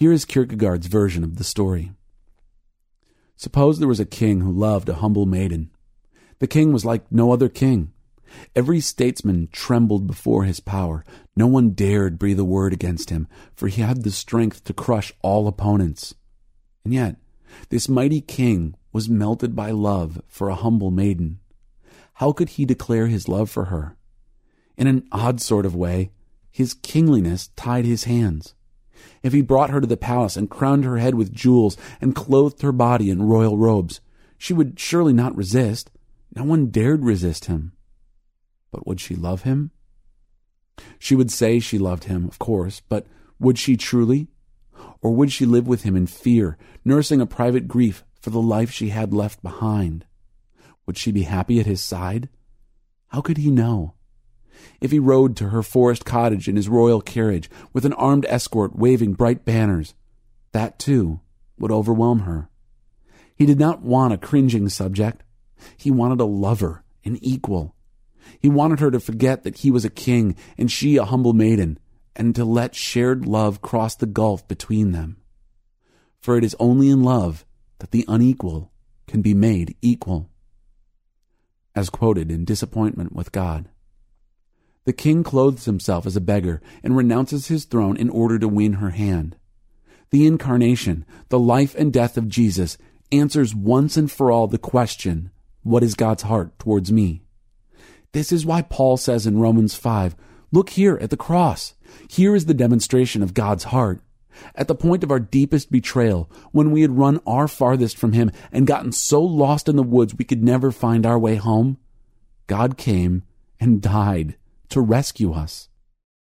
Here is Kierkegaard's version of the story. Suppose there was a king who loved a humble maiden. The king was like no other king. Every statesman trembled before his power. No one dared breathe a word against him, for he had the strength to crush all opponents. And yet, this mighty king was melted by love for a humble maiden. How could he declare his love for her? In an odd sort of way, his kingliness tied his hands. If he brought her to the palace and crowned her head with jewels and clothed her body in royal robes, she would surely not resist. No one dared resist him. But would she love him? She would say she loved him, of course, but would she truly? Or would she live with him in fear, nursing a private grief for the life she had left behind? Would she be happy at his side? How could he know? If he rode to her forest cottage in his royal carriage, with an armed escort waving bright banners, that too would overwhelm her. He did not want a cringing subject. He wanted a lover, an equal. He wanted her to forget that he was a king and she a humble maiden, and to let shared love cross the gulf between them. For it is only in love that the unequal can be made equal. As quoted in Disappointment with God. The king clothes himself as a beggar and renounces his throne in order to win her hand. The Incarnation, the life and death of Jesus, answers once and for all the question, what is God's heart towards me? This is why Paul says in Romans 5, look here at the cross. Here is the demonstration of God's heart. At the point of our deepest betrayal, when we had run our farthest from him and gotten so lost in the woods we could never find our way home, God came and died to rescue us.